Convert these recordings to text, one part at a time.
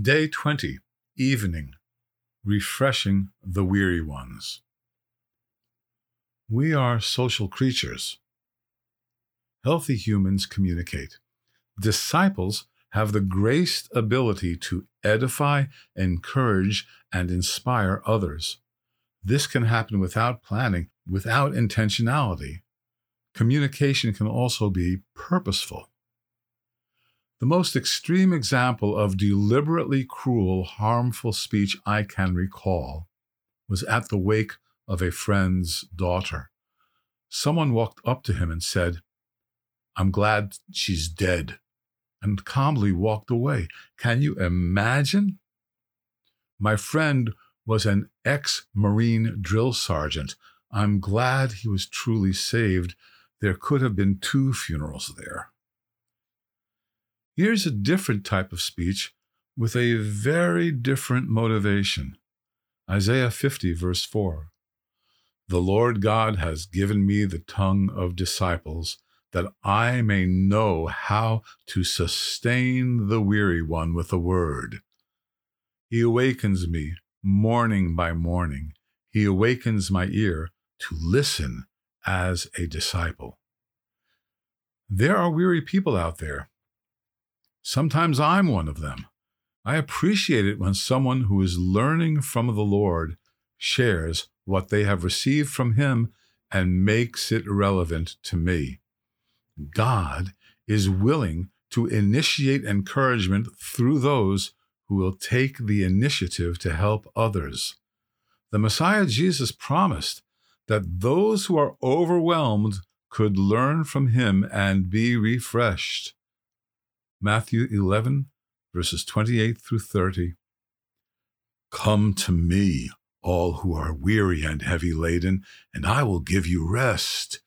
Day 20, Evening, Refreshing the Weary Ones. We are social creatures. Healthy humans communicate. Disciples have the graced ability to edify, encourage, and inspire others. This can happen without planning, without intentionality. Communication can also be purposeful. The most extreme example of deliberately cruel, harmful speech I can recall was at the wake of a friend's daughter. Someone walked up to him and said, "I'm glad she's dead," and calmly walked away. Can you imagine? My friend was an ex-Marine drill sergeant. I'm glad he was truly saved. There could have been two funerals there. Here's a different type of speech with a very different motivation. Isaiah 50, verse 4. "The Lord God has given me the tongue of disciples, that I may know how to sustain the weary one with a word. He awakens me morning by morning. He awakens my ear to listen as a disciple." There are weary people out there. Sometimes I'm one of them. I appreciate it when someone who is learning from the Lord shares what they have received from Him and makes it relevant to me. God is willing to initiate encouragement through those who will take the initiative to help others. The Messiah Jesus promised that those who are overwhelmed could learn from Him and be refreshed. Matthew 11, verses 28 through 30. "Come to me, all who are weary and heavy laden, and I will give you rest.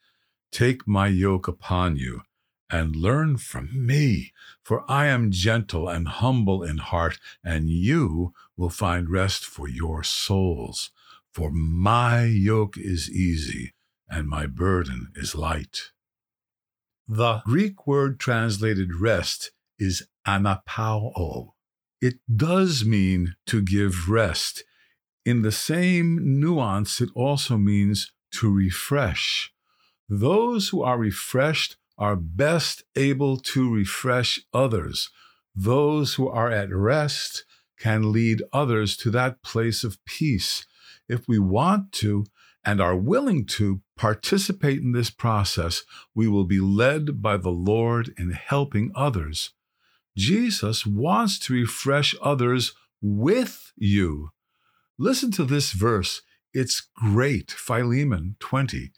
Take my yoke upon you, and learn from me, for I am gentle and humble in heart, and you will find rest for your souls. For my yoke is easy, and my burden is light." The Greek word translated rest is anapao. It does mean to give rest. In the same nuance, it also means to refresh. Those who are refreshed are best able to refresh others. Those who are at rest can lead others to that place of peace. If we want to, and are willing to, participate in this process, we will be led by the Lord in helping others. Jesus wants to refresh others with you. Listen to this verse. It's great. Philemon 20.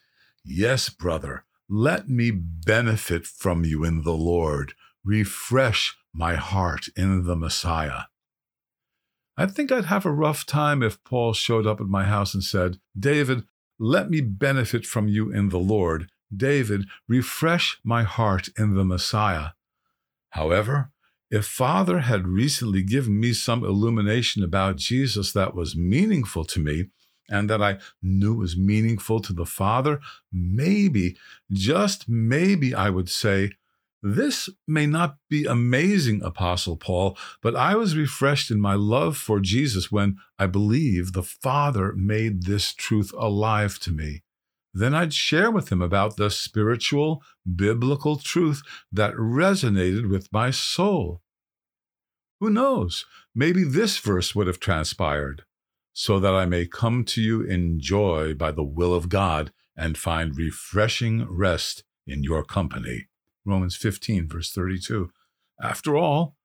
"Yes, brother, let me benefit from you in the Lord. Refresh my heart in the Messiah." I think I'd have a rough time if Paul showed up at my house and said, "David, let me benefit from you in the Lord. David, refresh my heart in the Messiah." However, if Father had recently given me some illumination about Jesus that was meaningful to me, and that I knew was meaningful to the Father, maybe, just maybe, I would say, "This may not be amazing, Apostle Paul, but I was refreshed in my love for Jesus when I believe the Father made this truth alive to me." Then I'd share with him about the spiritual, biblical truth that resonated with my soul. Who knows? Maybe this verse would have transpired. "So that I may come to you in joy by the will of God and find refreshing rest in your company." Romans 15, verse 32. After all,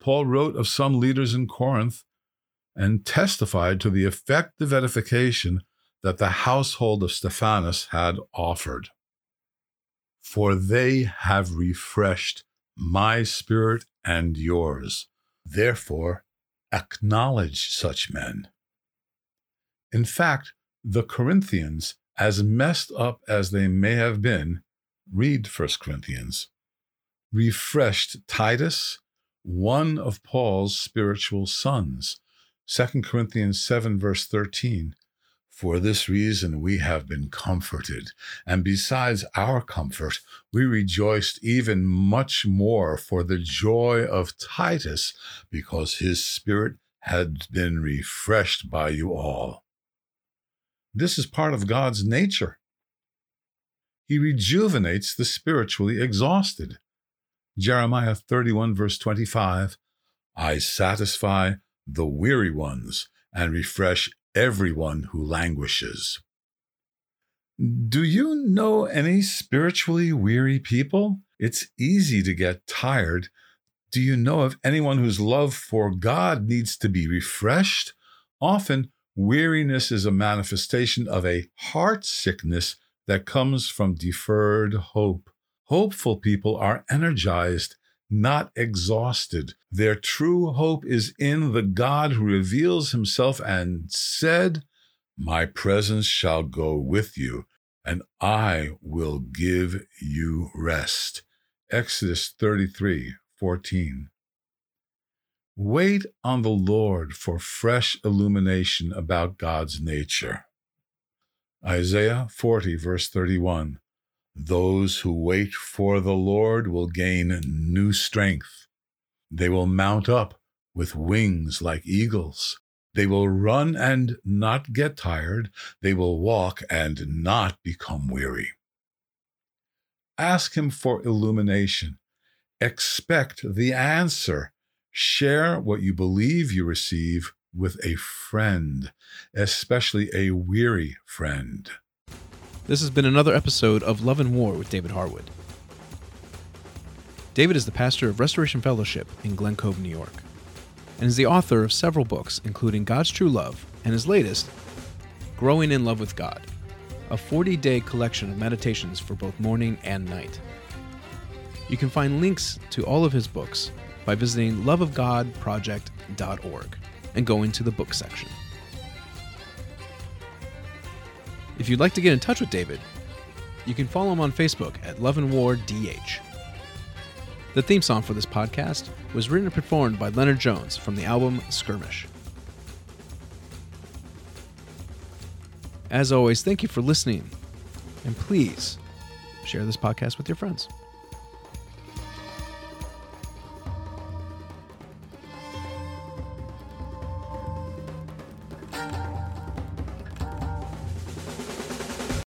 Paul wrote of some leaders in Corinth and testified to the effective edification that the household of Stephanas had offered. "For they have refreshed my spirit and yours. Therefore, acknowledge such men. In fact, the Corinthians, as messed up as they may have been, read 1 Corinthians, refreshed Titus, one of Paul's spiritual sons. 2 Corinthians 7, verse 13, for this reason we have been comforted, and besides our comfort, we rejoiced even much more for the joy of Titus, because his spirit had been refreshed by you all. This is part of God's nature. He rejuvenates the spiritually exhausted. Jeremiah 31, verse 25, I satisfy the weary ones, and refresh everyone who languishes. Do you know any spiritually weary people? It's easy to get tired. Do you know of anyone whose love for God needs to be refreshed? Often, weariness is a manifestation of a heart sickness that comes from deferred hope. Hopeful people are energized, not exhausted. Their true hope is in the God who reveals himself and said, my presence shall go with you, and I will give you rest. Exodus 33:14. Wait on the Lord for fresh illumination about God's nature. Isaiah 40, verse 31. Those who wait for the Lord will gain new strength. They will mount up with wings like eagles. They will run and not get tired. They will walk and not become weary. Ask him for illumination. Expect the answer. Share what you believe you receive with a friend, especially a weary friend. This has been another episode of Love and War with David Harwood. David is the pastor of Restoration Fellowship in Glen Cove, New York, and is the author of several books, including God's True Love and his latest, Growing in Love with God, a 40-day collection of meditations for both morning and night. You can find links to all of his books by visiting loveofgodproject.org and going to the book section. If you'd like to get in touch with David, you can follow him on Facebook at Love and War DH. The theme song for this podcast was written and performed by Leonard Jones from the album Skirmish. As always, thank you for listening, and please share this podcast with your friends.